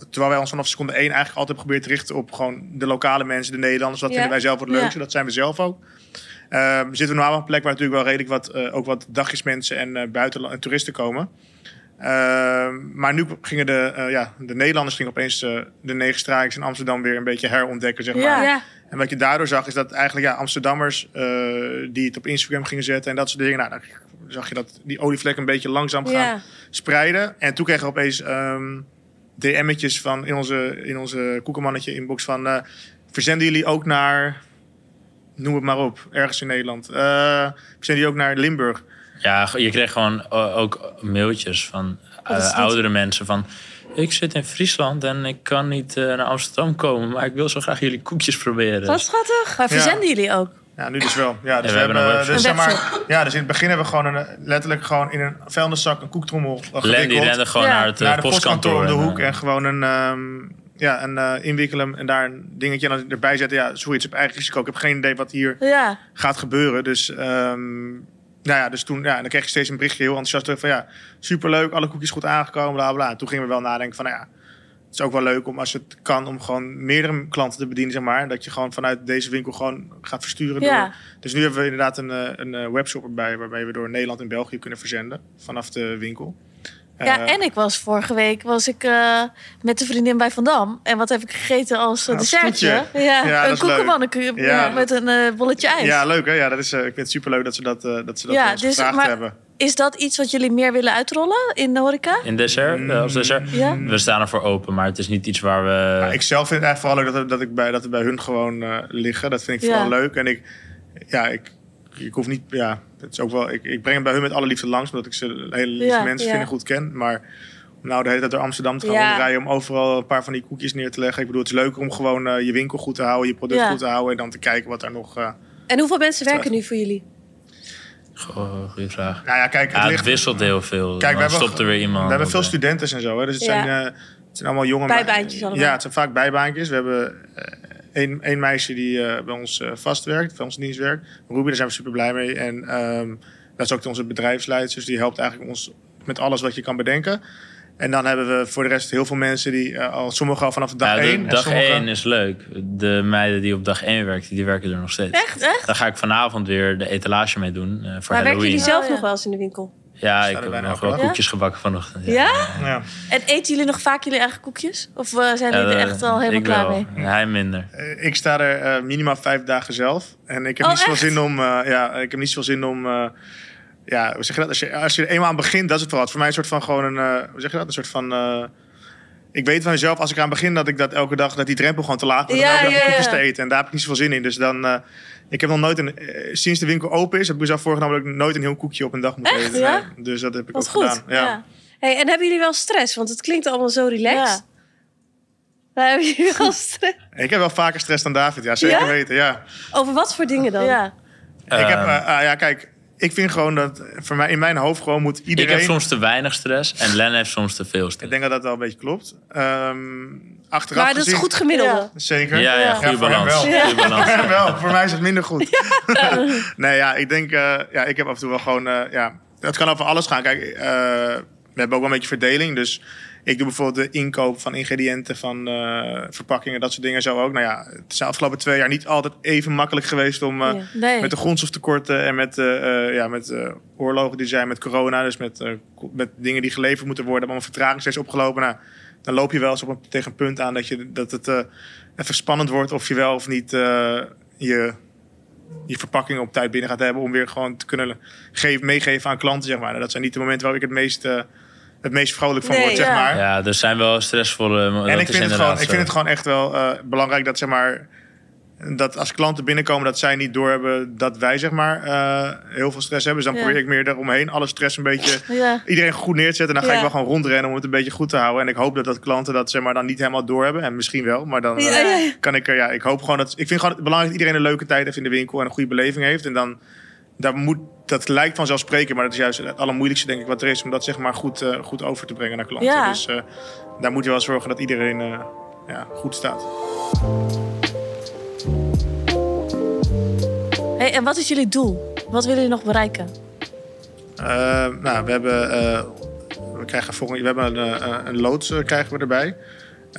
terwijl wij ons vanaf seconde één eigenlijk altijd hebben geprobeerd te richten op gewoon de lokale mensen, de Nederlanders. Dat ja. vinden wij zelf het leukste, ja. dat zijn we zelf ook. Uh, zitten we nu aan een plek waar natuurlijk wel redelijk wat, uh, ook wat dagjesmensen en uh, buitenland en toeristen komen. Uh, maar nu gingen de, uh, ja, de Nederlanders gingen opeens uh, de Negen Straatjes in Amsterdam weer een beetje herontdekken, zeg maar. Ja, ja. En wat je daardoor zag is dat eigenlijk ja, Amsterdammers uh, die het op Instagram gingen zetten en dat soort dingen. Nou, dan zag je dat die olievlek een beetje langzaam gaan ja. spreiden. En toen kregen we opeens um, D M'tjes van in onze, in onze koekemannetje inbox van uh, verzenden jullie ook naar, noem het maar op, ergens in Nederland. Uh, verzenden jullie ook naar Limburg. Ja, je kreeg gewoon ook mailtjes van uh, oudere mensen van... Ik zit in Friesland en ik kan niet uh, naar Amsterdam komen... maar ik wil zo graag jullie koekjes proberen. Wat schattig. Maar verzenden ja. jullie ook? Ja, nu dus wel. Ja, dus ja, we hebben, hebben dus, zeg maar, ja, dus in het begin hebben we gewoon een, letterlijk gewoon in een vuilniszak een koektrommel gewikkeld. Len, die renden gewoon ja. naar het naar de postkantoor om de hoek en gewoon een... Um, Ja, en uh, inwikkelen en daar een dingetje en erbij zetten. Ja, zoiets op eigen risico. Ik heb geen idee wat hier ja. gaat gebeuren. Dus, um, nou ja, dus toen ja, en dan kreeg je steeds een berichtje heel enthousiast terug van ja, superleuk, alle koekjes goed aangekomen, bla bla. En toen gingen we wel nadenken van nou ja, het is ook wel leuk om als het kan om gewoon meerdere klanten te bedienen, zeg maar. Dat je gewoon vanuit deze winkel gewoon gaat versturen. Ja. Door. Dus nu hebben we inderdaad een, een webshop erbij waarbij we door Nederland en België kunnen verzenden vanaf de winkel. Ja, en ik was vorige week was ik uh, met een vriendin bij Van Dam. En wat heb ik gegeten als uh, dessertje? Ja, ja, een koekemannetje ja, met een uh, bolletje ijs. Ja, leuk hè? Ja, dat is, uh, ik vind het superleuk dat ze dat, uh, dat, ze dat ja, ons dus, gevraagd maar, hebben. Is dat iets wat jullie meer willen uitrollen in de horeca? In dessert? Mm. Als dessert? Ja. We staan ervoor open, maar het is niet iets waar we... Nou, ik zelf vind het eigenlijk vooral leuk dat, dat, ik bij, dat we bij hun gewoon uh, liggen. Dat vind ik vooral ja. leuk. En ik... Ja, ik Ik hoef niet, ja, het is ook wel, ik, ik breng hem bij hun met alle liefde langs, omdat ik ze hele lieve ja, mensen ja. vind en goed ken. Maar om nou de hele tijd door Amsterdam te gaan ja. rijden om overal een paar van die koekjes neer te leggen. Ik bedoel, het is leuker om gewoon uh, je winkel goed te houden, je product ja. goed te houden en dan te kijken wat daar nog... Uh, en hoeveel mensen werken nu voor jullie? Goh, goeie vraag. Nou ja, kijk, het, ja, het ligt, wisselt heel veel. Kijk, we hebben, stopt er weer iemand. We hebben veel studenten en zo, hè, dus het, ja. zijn, uh, het zijn allemaal jonge... Bijbaantjes allemaal. Ja, het zijn vaak bijbaantjes. We hebben... Uh, Eén, één meisje die uh, bij ons uh, vastwerkt, bij ons dienst werkt. Ruby, daar zijn we super blij mee. En um, dat is ook onze bedrijfsleider. Dus die helpt eigenlijk ons met alles wat je kan bedenken. En dan hebben we voor de rest heel veel mensen die uh, al sommigen al vanaf dag één. Ja, dag één sommige... is leuk. De meiden die op dag één werken, die werken er nog steeds. Echt? Echt? Daar ga ik vanavond weer de etalage mee doen. Uh, voor maar werken jullie zelf oh, ja. nog wel eens in de winkel? Ja, ik heb nog wel koekjes gebakken vanochtend. Ja? Ja? Ja. En eten jullie nog vaak jullie eigen koekjes? Of zijn jullie ja, er echt al helemaal klaar wel. mee? Hij minder. Ik sta er uh, minimaal vijf dagen zelf. En ik heb oh, niet zoveel zin om... Uh, ja, ik heb niet zoveel zin om... Uh, ja, hoe zeg je dat? Als je, als je er eenmaal aan begint, dat is het vooral. Voor mij een soort van gewoon een... Uh, hoe zeg je dat? Een soort van... Uh, ik weet van mezelf, als ik aan begin, dat ik dat elke dag... dat die drempel gewoon te laag wordt om elke dag ja, ja. koekjes te eten. En daar heb ik niet zoveel zin in. Dus dan... Uh, Ik heb nog nooit, een, sinds de winkel open is, heb ik mezelf voorgenomen dat ik nooit een heel koekje op een dag moet Echt, eten. Ja? Dus dat heb ik Wat ook goed. gedaan. Ja. Ja. Hey, en hebben jullie wel stress? Want het klinkt allemaal zo relaxed. Ja. Hebben jullie wel stress? Ik heb wel vaker stress dan David, ja, zeker ja? weten. Ja. Over wat voor dingen dan? Ja. Uh, ik heb, uh, uh, ja, kijk, ik vind gewoon dat, voor mij, in mijn hoofd gewoon moet iedereen... Ik heb soms te weinig stress en Len heeft soms te veel stress. Ik denk dat dat wel een beetje klopt. Um, Achteraf maar dat gezien, is goed gemiddelde. Ja. Zeker. Ja, ja, goede ja, balans. Voor, ja. balans. Ja. Wel, voor mij is het minder goed. Ja. nee, ja, ik denk... Uh, ja, ik heb af en toe wel gewoon... Uh, ja, het kan over alles gaan. Kijk, uh, we hebben ook wel een beetje verdeling. Dus ik doe bijvoorbeeld de inkoop van ingrediënten... van uh, verpakkingen, dat soort dingen zo ook. Nou ja, het is de afgelopen twee jaar niet altijd even makkelijk geweest... om uh, ja. nee. met de grondstoftekorten en met, uh, uh, ja, met uh, oorlogen die zijn... met corona, dus met, uh, met dingen die geleverd moeten worden... maar vertraging steeds opgelopen... Nou, dan loop je wel eens op een, tegen een punt aan dat, je, dat het uh, even spannend wordt... of je wel of niet uh, je, je verpakking op tijd binnen gaat hebben... om weer gewoon te kunnen geef, meegeven aan klanten, zeg maar. Nou, dat zijn niet de momenten waar ik het meest, uh, het meest vrolijk van nee, word, ja. zeg maar. Ja, er zijn wel stressvolle... En ik vind, het gewoon, ik vind het gewoon echt wel uh, belangrijk dat, zeg maar... dat als klanten binnenkomen dat zij niet doorhebben dat wij zeg maar uh, heel veel stress hebben. Dus dan ja. probeer ik meer daaromheen alle stress een beetje ja. iedereen goed neer te zetten. En dan ga ja. ik wel gewoon rondrennen om het een beetje goed te houden. En ik hoop dat dat klanten dat zeg maar dan niet helemaal doorhebben. En misschien wel, maar dan uh, ja, ja, ja. kan ik er ja. Ik hoop gewoon dat ik vind gewoon het belangrijk dat iedereen een leuke tijd heeft in de winkel en een goede beleving heeft. En dan daar moet dat lijkt vanzelfsprekend, maar dat is juist het allermoeilijkste denk ik wat er is om dat zeg maar goed, uh, goed over te brengen naar klanten. Ja. Dus uh, daar moet je wel zorgen dat iedereen uh, ja, goed staat. Hey, en wat is jullie doel? Wat willen jullie nog bereiken? Uh, nou, we hebben, uh, we krijgen volgende, we hebben een, een loods krijgen we erbij.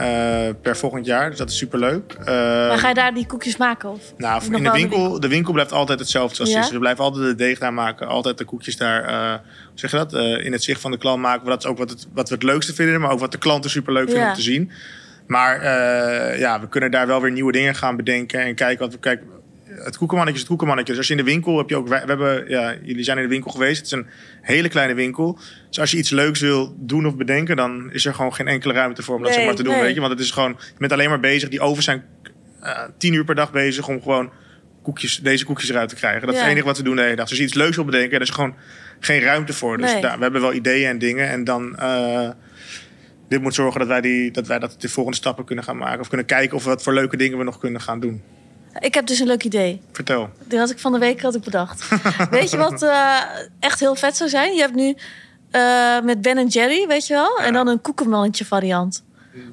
Uh, per volgend jaar. Dus dat is superleuk. Uh, maar ga je daar die koekjes maken? Of? Nou, in de winkel, de winkel? De winkel blijft altijd hetzelfde als ja? het is. We blijven altijd de deeg daar maken. Altijd de koekjes daar, uh, zeg je dat? Uh, in het zicht van de klant maken. Dat is ook wat, het, wat we het leukste vinden. Maar ook wat de klanten superleuk vinden ja. om te zien. Maar uh, ja, we kunnen daar wel weer nieuwe dingen gaan bedenken. En kijken wat we kijken. Het koekemannetje is het koekemannetje. Dus als je in de winkel heb je ook... We hebben, ja, jullie zijn in de winkel geweest. Het is een hele kleine winkel. Dus als je iets leuks wil doen of bedenken... dan is er gewoon geen enkele ruimte voor om dat nee, zeg maar te doen. Nee. Weet je? Want het is gewoon... Je bent alleen maar bezig. Die ovens zijn uh, tien uur per dag bezig... om gewoon koekjes, deze koekjes eruit te krijgen. Dat ja. is het enige wat ze doen de hele dag. Dus als je iets leuks wil bedenken... er is gewoon geen ruimte voor. Dus nee. daar, we hebben wel ideeën en dingen. En dan... Uh, dit moet zorgen dat wij, die, dat wij dat de volgende stappen kunnen gaan maken. Of kunnen kijken of wat voor leuke dingen we nog kunnen gaan doen. Ik heb dus een leuk idee. Vertel. Die had ik van de week had ik bedacht. Weet je wat uh, echt heel vet zou zijn? Je hebt nu uh, met Ben and Jerry, weet je wel? Ja. En dan een koekemannetje variant.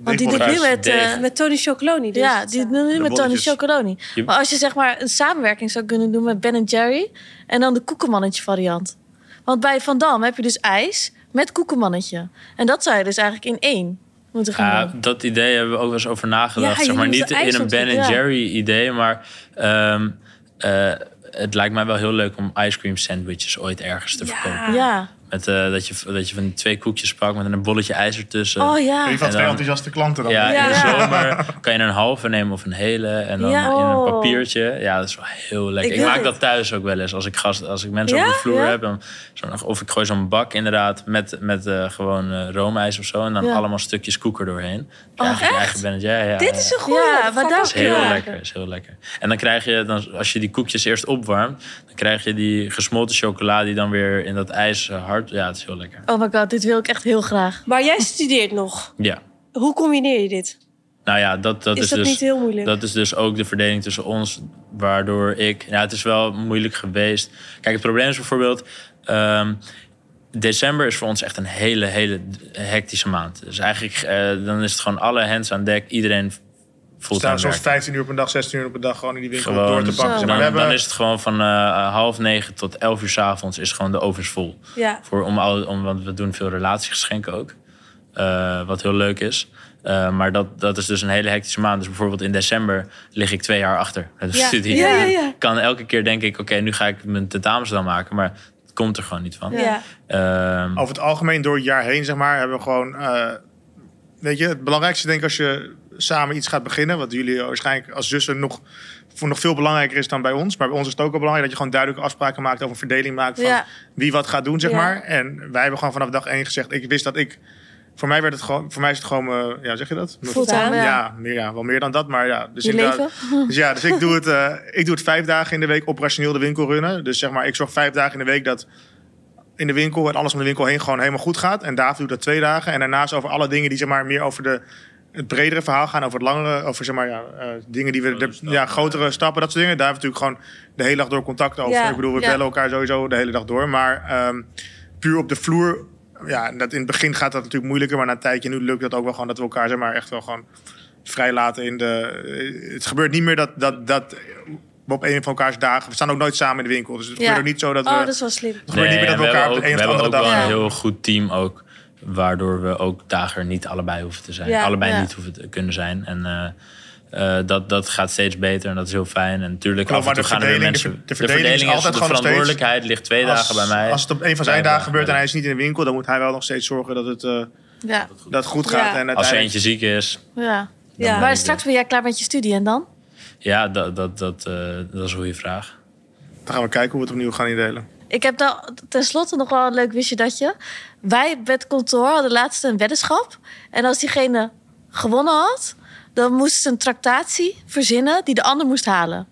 Want die doet nu met, uh, met Tony's Chocolonely. Dus ja, die doet nu met Tony's Chocolonely. Maar als je zeg maar een samenwerking zou kunnen doen met Ben and Jerry... en dan de koekemannetje variant. Want bij Van Dam heb je dus ijs met koekemannetje. En dat zou je dus eigenlijk in één... Ja, dat idee hebben we ook wel eens over nagedacht. Ja, zeg maar niet in een Ben and Jerry idee, maar um, uh, het lijkt mij wel heel leuk om ice cream sandwiches ooit ergens te ja. verkopen. Ja. Met, uh, dat, je, dat je van die twee koekjes pakt met een bolletje ijs ertussen. Oh ja. En je had twee enthousiaste klanten dan. Ja, ja, in de zomer kan je een halve nemen of een hele. En dan ja. in een papiertje. Ja, dat is wel heel lekker. Ik, ik maak het. dat thuis ook wel eens. Als ik, gast, als ik mensen ja? op de vloer ja? heb. Dan, of ik gooi zo'n bak inderdaad met, met uh, gewoon uh, roomijs of zo. En dan ja. allemaal stukjes koeker doorheen. Dan oh, krijg je echt? Ben, ja, ja, dit is een goeie. Ja, wat dat is heel ja. lekker, is heel lekker. En dan krijg je, dan, als je die koekjes eerst opwarmt... dan krijg je die gesmolten chocolade die dan weer in dat ijs uh, hard... Ja, het is heel lekker. Oh my god, dit wil ik echt heel graag. Maar jij studeert nog. Ja. Hoe combineer je dit? Nou ja, dat, dat is, is dat dus, niet heel moeilijk? Dat is dus ook de verdeling tussen ons, waardoor ik... Ja, het is wel moeilijk geweest. Kijk, het probleem is bijvoorbeeld... Um, december is voor ons echt een hele, hele hectische maand. Dus eigenlijk, uh, dan is het gewoon alle hands aan dek. Iedereen... We staan soms vijftien uur op een dag, zestien uur op een dag... gewoon in die winkel gewoon, door te pakken. Dan, maar we hebben... dan is het gewoon van uh, half negen tot elf uur 's avonds... is gewoon de ovens vol. Ja. Voor, om, om, want we doen veel relatiegeschenken ook. Uh, wat heel leuk is. Uh, maar dat, dat is dus een hele hectische maand. Dus bijvoorbeeld in december lig ik twee jaar achter. Met de ja. studie. Ja, ja, ja. Kan elke keer denk ik, oké, okay, nu ga ik mijn tentamens dan maken... maar het komt er gewoon niet van. Ja. Uh, Over het algemeen door het jaar heen, zeg maar... hebben we gewoon... Uh, weet je, het belangrijkste denk ik als je... samen iets gaat beginnen, wat jullie waarschijnlijk als zussen nog, voor nog veel belangrijker is dan bij ons. Maar bij ons is het ook al belangrijk dat je gewoon duidelijke afspraken maakt over een verdeling maakt van ja. wie wat gaat doen, zeg ja. maar. En wij hebben gewoon vanaf dag één gezegd, ik wist dat ik, voor mij werd het gewoon, voor mij is het gewoon, ja, zeg je dat? Fulltime. Ja, ja, meer, ja, wel meer dan dat, maar ja. Dus, leven? dus ja, dus ik doe het, uh, ik doe het vijf dagen in de week operationeel de winkel runnen. Dus zeg maar, ik zorg vijf dagen in de week dat in de winkel en alles om de winkel heen gewoon helemaal goed gaat. En David doet dat twee dagen. En daarnaast over alle dingen die zeg maar meer over de het bredere verhaal gaan over het langere... over zeg maar, ja, uh, dingen die we... De, ja, grotere stappen, dat soort dingen. Daar hebben we natuurlijk gewoon de hele dag door contact over. Ja, ik bedoel, we ja. bellen elkaar sowieso de hele dag door. Maar um, puur op de vloer... ja, dat in het begin gaat dat natuurlijk moeilijker... maar na een tijdje, nu lukt dat ook wel gewoon... dat we elkaar zeg maar echt wel gewoon vrij laten in de... Het gebeurt niet meer dat... dat, dat we op een van elkaars dagen... We staan ook nooit samen in de winkel. Dus het ja. gebeurt ook niet zo dat we... Oh, dat is wel slim. Het gebeurt nee, niet meer dat we elkaar ook, op de een of andere dag... We hebben ook dag. wel een heel goed team ook... waardoor we ook dagen niet allebei hoeven te zijn. Ja, allebei ja. niet hoeven te kunnen zijn. En uh, uh, dat, dat gaat steeds beter en dat is heel fijn. En natuurlijk oh, af en toe gaan er weer mensen... De, ver, de verdeling, de verdeling is altijd de verantwoordelijkheid steeds, ligt twee als, dagen bij mij. Als het op een van zijn dagen, dagen gebeurt en hij is niet in de winkel... dan moet hij wel nog steeds zorgen dat het, uh, ja. dat het goed gaat. Ja. En als er eentje ziek is... Ja. Ja. Maar straks ben jij klaar met je studie en dan? Ja, dat, dat, dat, uh, dat is een goede vraag. Dan gaan we kijken hoe we het opnieuw gaan indelen. Ik heb nou tenslotte nog wel een leuk wistje datje. Wij met kantoor hadden laatst een weddenschap. En als diegene gewonnen had... dan moest ze een tractatie verzinnen die de ander moest halen.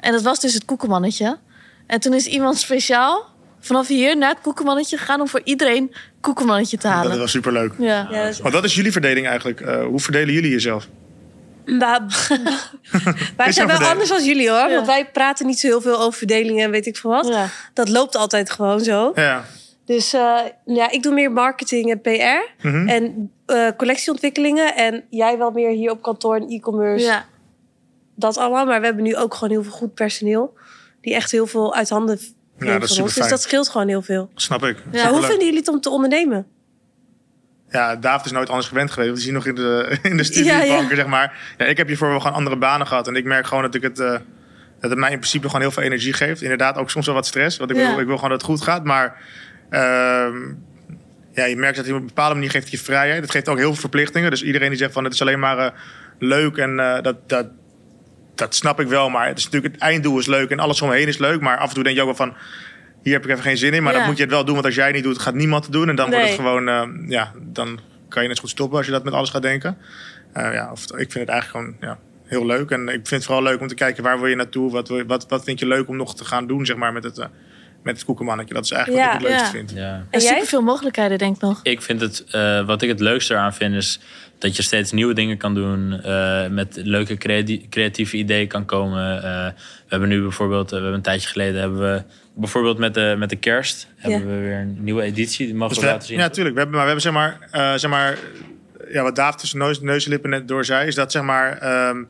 En dat was dus het koekemannetje. En toen is iemand speciaal vanaf hier naar het koekemannetje gegaan... om voor iedereen koekemannetje te halen. Dat was superleuk. Ja. Ja, dat is... Maar dat is jullie verdeling eigenlijk. Uh, hoe verdelen jullie jezelf? Nou, wij zijn wel anders dan jullie hoor. Ja. Want wij praten niet zo heel veel over verdelingen en weet ik veel wat. Ja. Dat loopt altijd gewoon zo. Ja. Dus uh, ja, ik doe meer marketing en P R. Mm-hmm. En uh, collectieontwikkelingen. En jij wel meer hier op kantoor en e-commerce. Ja. Dat allemaal. Maar we hebben nu ook gewoon heel veel goed personeel. Die echt heel veel uit handen neemt ja, van ons. Dus dat scheelt gewoon heel veel. Snap ik. Ja. Hoe leuk. vinden jullie het om te ondernemen? Ja, David is nooit anders gewend geweest. Want die is hier nog in de, in de studiebanken, ja, ja. zeg maar. Ja, ik heb hiervoor wel gewoon andere banen gehad. En ik merk gewoon dat ik het... Uh, dat het mij in principe gewoon heel veel energie geeft. Inderdaad, ook soms wel wat stress. Want ik, ja. wil, ik wil gewoon dat het goed gaat. Maar uh, ja, je merkt dat je op een bepaalde manier geeft je vrijheid. Dat geeft ook heel veel verplichtingen. Dus iedereen die zegt van het is alleen maar uh, leuk. En uh, dat, dat, dat snap ik wel. Maar het is natuurlijk het einddoel is leuk. En alles omheen is leuk. Maar af en toe denk je ook wel van... hier heb ik even geen zin in. Maar ja. dan moet je het wel doen. Want als jij het niet doet, gaat niemand het doen. En dan nee. wordt het gewoon... Uh, ja, dan kan je net zo goed stoppen als je dat met alles gaat denken. Uh, ja, of, ik vind het eigenlijk gewoon... Ja. Heel leuk. En ik vind het vooral leuk om te kijken waar wil je naartoe? Wat, wat, wat vind je leuk om nog te gaan doen zeg maar, met, het, uh, met het koekemannetje? Dat is eigenlijk ja, wat ik het leukste ja. vind. Ja. En jij hebt veel mogelijkheden, denk ik nog. Ik vind het, uh, wat ik het leukste eraan vind, is dat je steeds nieuwe dingen kan doen. Uh, met leuke creatie, creatieve ideeën kan komen. Uh, we hebben nu bijvoorbeeld, uh, we hebben een tijdje geleden, hebben we bijvoorbeeld met de, met de kerst, ja. hebben we weer een nieuwe editie. Die mogen dus we laten zien. Ja, natuurlijk. We hebben, maar we hebben zeg maar, uh, zeg maar ja, wat David tussen neus, neus en lippen net door zei, is dat zeg maar... Um,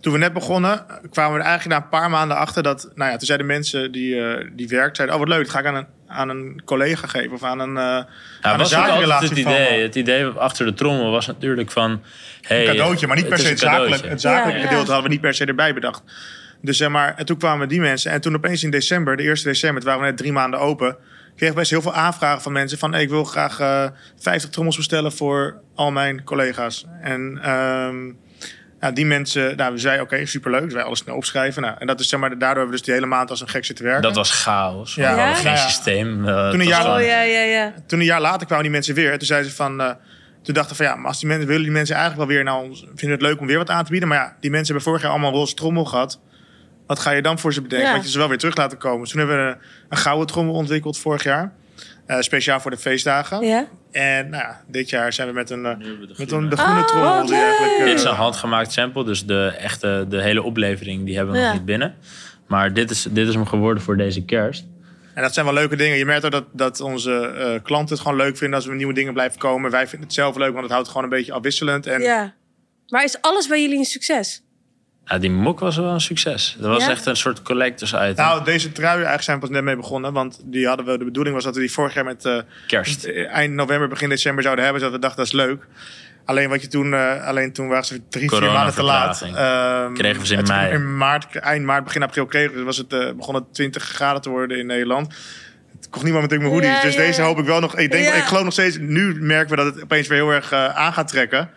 toen we net begonnen, kwamen we er eigenlijk na een paar maanden achter dat... Nou ja, toen zeiden mensen die, uh, die werkt, zeiden... Oh, wat leuk, dat ga ik aan een, aan een collega geven of aan een, uh, nou, aan een zakenrelatie. Het idee, het idee achter de trommel was natuurlijk van... Hey, een cadeautje, maar niet per se het zakelijke. Het zakelijke gedeelte hadden we niet per se erbij bedacht. Dus zeg maar, en toen kwamen die mensen. En toen opeens in december, de eerste december, toen waren we net drie maanden open... Ik kreeg best heel veel aanvragen van mensen van... Hey, ik wil graag uh, vijftig trommels bestellen voor al mijn collega's. En um, nou, die mensen... Nou, we zeiden, oké, okay, superleuk. Dus wij alles snel opschrijven. Nou, en dat is, zeg maar, daardoor hebben we dus die hele maand als een gek zitten werken. Dat was chaos. Ja, ja? Geen ja. systeem. Uh, toen, een jaar, oh, ja, ja, ja. toen een jaar later kwamen die mensen weer. Toen zeiden ze van... Uh, toen dachten van ja, maar als die mensen, willen die mensen eigenlijk wel weer... Nou, vinden het leuk om weer wat aan te bieden. Maar ja, die mensen hebben vorig jaar allemaal roze trommel gehad. Wat ga je dan voor ze bedenken? Ja. Want je ze wel weer terug laten komen. Dus toen hebben we een, een gouden trommel ontwikkeld vorig jaar. Uh, speciaal voor de feestdagen. Ja. En nou ja, dit jaar zijn we met een, uh, de, met een de groene oh, trommel. Die eigenlijk, uh, dit is een handgemaakt sample. Dus de, echte, de hele oplevering die hebben we ja. nog niet binnen. Maar dit is, dit is hem geworden voor deze kerst. En dat zijn wel leuke dingen. Je merkt ook dat, dat onze uh, klanten het gewoon leuk vinden... als we nieuwe dingen blijven komen. Wij vinden het zelf leuk, want het houdt gewoon een beetje afwisselend. En... Ja. Maar is alles bij jullie een succes? Ja, die mok was wel een succes. Dat was ja? echt een soort collectors item. Nou, deze trui eigenlijk zijn we pas net mee begonnen. Want die hadden we, de bedoeling was dat we die vorig jaar met... Uh, Kerst. Eind november, begin december zouden hebben. Zodat we dachten, dat is leuk. Alleen, wat je toen, uh, alleen toen waren ze drie, vier maanden te laat. Um, kregen we ze in mei. In maart, eind maart, begin april kregen we. Dus het uh, begon het twintig graden te worden in Nederland. Het kocht niemand natuurlijk mijn hoodies. Ja, dus ja. deze hoop ik wel nog... Ik, denk, ja. ik geloof nog steeds... Nu merken we dat het opeens weer heel erg uh, aan gaat trekken.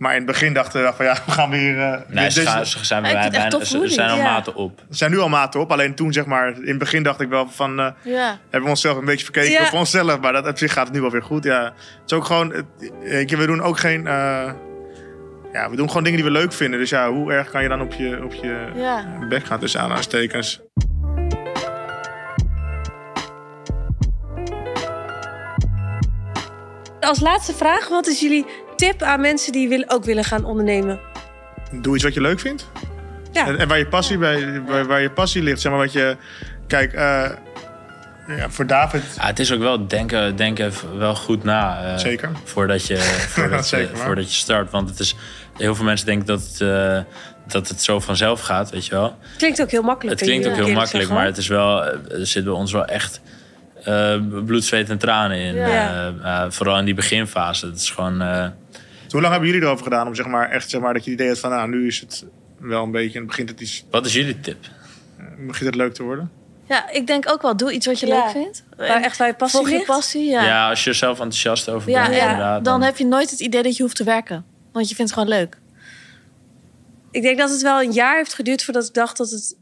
Maar in het begin dachten we van ja, we gaan weer... Uh, nee, ze gaan, ze zijn, wij, bijna, ze, ze zijn al ja. maten op. Ze zijn nu al maten op. Alleen toen zeg maar, in het begin dacht ik wel van... Uh, ja. hebben we onszelf een beetje verkeken ja. op onszelf. Maar dat, op zich gaat het nu wel weer goed. Ja. Het is ook gewoon... Het, we doen ook geen... Uh, ja, we doen gewoon dingen die we leuk vinden. Dus ja, hoe erg kan je dan op je, op je ja. bek gaan tussen aanhalingstekens? Als laatste vraag, wat is jullie... tip aan mensen die willen, ook willen gaan ondernemen? Doe iets wat je leuk vindt. Ja. En, en waar, je passie, bij, waar, waar je passie ligt. Zeg maar wat je... Kijk, uh, ja, voor David... Ja, het is ook wel denken, denken wel goed na. Uh, Zeker. Voordat je, voordat, Zeker, je, voordat je start. Want het is, heel veel mensen denken dat het, uh, dat het zo vanzelf gaat. Weet je wel. Het klinkt ook heel makkelijk. Het klinkt ja. ook heel makkelijk. Maar het is wel, er zit bij ons wel echt... Uh, bloed, zweet en tranen in. Ja. Uh, uh, vooral in die beginfase. Het is gewoon... Uh, Hoe lang hebben jullie erover gedaan om zeg maar echt zeg maar dat je het idee had van nou nu is het wel een beetje en begint het iets. Wat is jullie tip? Begint het leuk te worden? Ja, ik denk ook wel doe iets wat je ja. leuk vindt. Waar echt waar je passie ligt. Passie, ja. ja, als je er zelf enthousiast over ja, bent ja. inderdaad. Dan... dan heb je nooit het idee dat je hoeft te werken, want je vindt het gewoon leuk. Ik denk dat het wel een jaar heeft geduurd voordat ik dacht dat het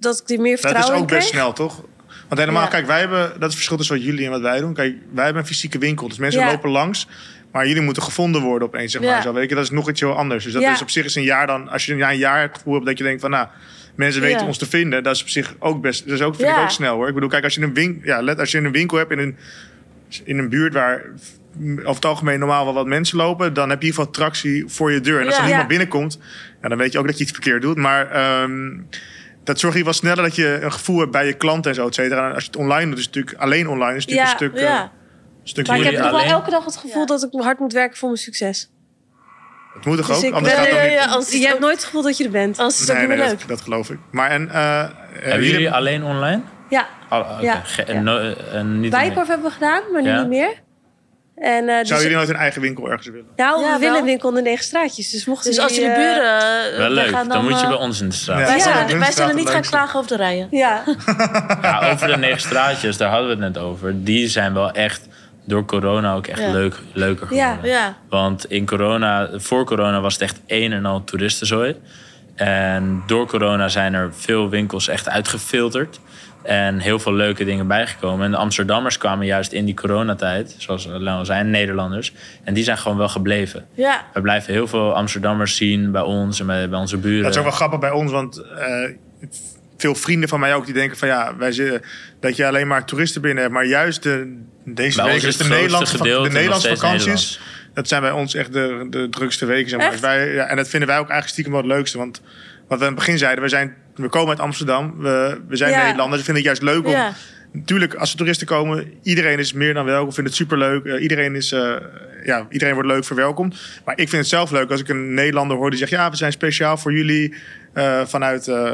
dat ik er meer vertrouwen in kreeg. Dat is ook best snel, toch? Want helemaal ja. kijk, wij hebben dat is het verschil tussen wat jullie en wat wij doen. Kijk, wij hebben een fysieke winkel, dus mensen ja. lopen langs. Maar jullie moeten gevonden worden opeens, zeg maar. Ja. Zo, weet je, dat is nog iets heel anders. Dus dat ja. is op zich is een jaar dan... Als je na een jaar het gevoel hebt dat je denkt van... nou, mensen weten ja. ons te vinden. Dat is op zich ook best... Dat is ook, vind ja. ik ook snel, hoor. Ik bedoel, kijk, als je een winkel, ja, let, als je een winkel hebt in een, in een buurt waar... over het algemeen normaal wel wat mensen lopen... dan heb je in ieder geval tractie voor je deur. En als er ja. niemand ja. binnenkomt... Ja, dan weet je ook dat je iets verkeerd doet. Maar um, dat zorgt hier wel sneller dat je een gevoel hebt bij je klant en zo, et cetera. En als je het online doet, is het natuurlijk alleen online. Is het natuurlijk ja. een stuk... Ja. Uh, Maar ik heb nog wel elke dag het gevoel ja. dat ik hard moet werken voor mijn succes. Dat moet toch ook? Dus anders ben, gaat nee, ja, als, je hebt nooit het gevoel dat je er bent. Anders is het nee, ook niet nee, leuk. Dat, dat geloof ik. Maar en, uh, hebben jullie de... alleen online? Ja. Oh, okay. ja. Ge- ja. No- uh, niet Bijenkorf hebben we gedaan, maar nu ja. niet meer. En, uh, Zouden dus, jullie nooit een eigen winkel ergens willen? Nou, ja, we willen een winkel in de Negen Straatjes. Dus, mochten dus als jullie de buren... Uh, wel leuk, gaan dan, dan moet je bij ons in de straat. Ja, wij, ja, zullen, de, wij zullen niet gaan klagen over de rijen. Ja. Ja, over de Negen Straatjes, daar hadden we het net over. Die zijn wel echt door corona ook echt ja. leuk, leuker geworden. Ja, ja. Want in corona, voor corona was het echt een en al toeristenzooi. En door corona zijn er veel winkels echt uitgefilterd. En heel veel leuke dingen bijgekomen. En de Amsterdammers kwamen juist in die coronatijd, zoals Alain al zei, Nederlanders. En die zijn gewoon wel gebleven. Ja. We blijven heel veel Amsterdammers zien bij ons en bij, bij onze buren. Dat is ook wel grappig bij ons, want uh, veel vrienden van mij ook die denken van ja, wij zitten, dat je alleen maar toeristen binnen hebt. Maar juist de, deze week is de Nederlandse, de Nederlandse vakanties. Nederland. Dat zijn bij ons echt de, de drukste weken. Zeg maar. Dus wij, ja, en dat vinden wij ook eigenlijk stiekem wel het leukste. Want wat we in het begin zeiden, we zijn... We komen uit Amsterdam, we, we zijn ja. Nederlanders. Ik vind het juist leuk om... Ja. Natuurlijk, als er toeristen komen, iedereen is meer dan welkom. Vindt het superleuk. Uh, iedereen, is, uh, ja, iedereen wordt leuk verwelkomd. Maar ik vind het zelf leuk als ik een Nederlander hoor die zegt... ja, we zijn speciaal voor jullie uh, vanuit, uh,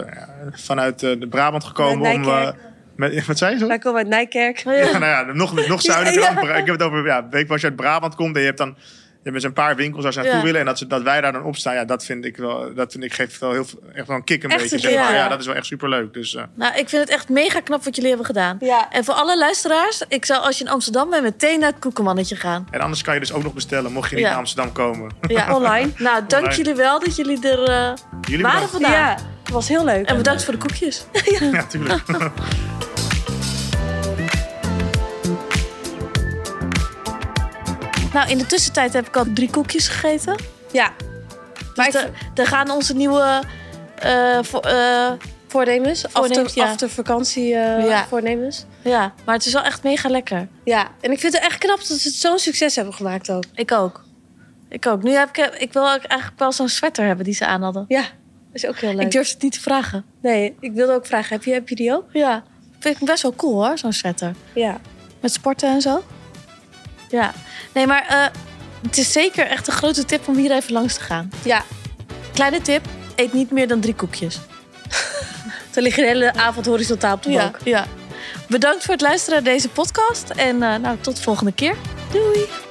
vanuit uh, de Brabant gekomen om... Uh, Met, wat zei je? Wij komen uit Nijkerk. Ja, nou ja, nog, nog zuidelijker. Ja, ja. Ik heb het over, ja, weet je, als je uit Brabant komt en je hebt dan... Je hebt met een paar winkels daar ze naartoe ja. willen en dat, ze, dat wij daar dan op staan, ja, dat vind ik wel, dat vind ik geeft wel heel echt wel een kick een echt beetje. Een, zeg maar. ja. ja, dat is wel echt superleuk. Dus, uh. Nou, ik vind het echt mega knap wat jullie hebben gedaan. Ja. En voor alle luisteraars, ik zou als je in Amsterdam bent meteen naar het Koekemannetje gaan. En anders kan je dus ook nog bestellen, mocht je niet ja. naar Amsterdam komen. Ja, online. Nou, dank online. jullie wel dat jullie er uh, jullie waren vandaag. Ja, het was heel leuk. En bedankt voor de koekjes. Ja, natuurlijk. Ja, nou, in de tussentijd heb ik al drie koekjes gegeten. Ja. Maar dus ik... daar gaan onze nieuwe uh, vo- uh, voornemens, voornemens after, ja. after vakantie uh, ja. voornemens. Ja, maar het is wel echt mega lekker. Ja, en ik vind het echt knap dat ze het zo'n succes hebben gemaakt ook. Ik ook. Ik ook. Nu heb ik, ik wil eigenlijk wel zo'n sweater hebben die ze aan hadden. Ja, dat is ook heel leuk. Ik durf het niet te vragen. Nee, ik wilde ook vragen, heb je, heb je die ook? Ja, vind ik best wel cool hoor, zo'n sweater. Ja. Met sporten en zo. Ja, nee, maar uh, het is zeker echt een grote tip om hier even langs te gaan. Ja. Kleine tip, eet niet meer dan drie koekjes. Dan lig je de hele avond horizontaal op de bank. Ja, ja. Bedankt voor het luisteren naar deze podcast. En uh, nou, tot de volgende keer. Doei!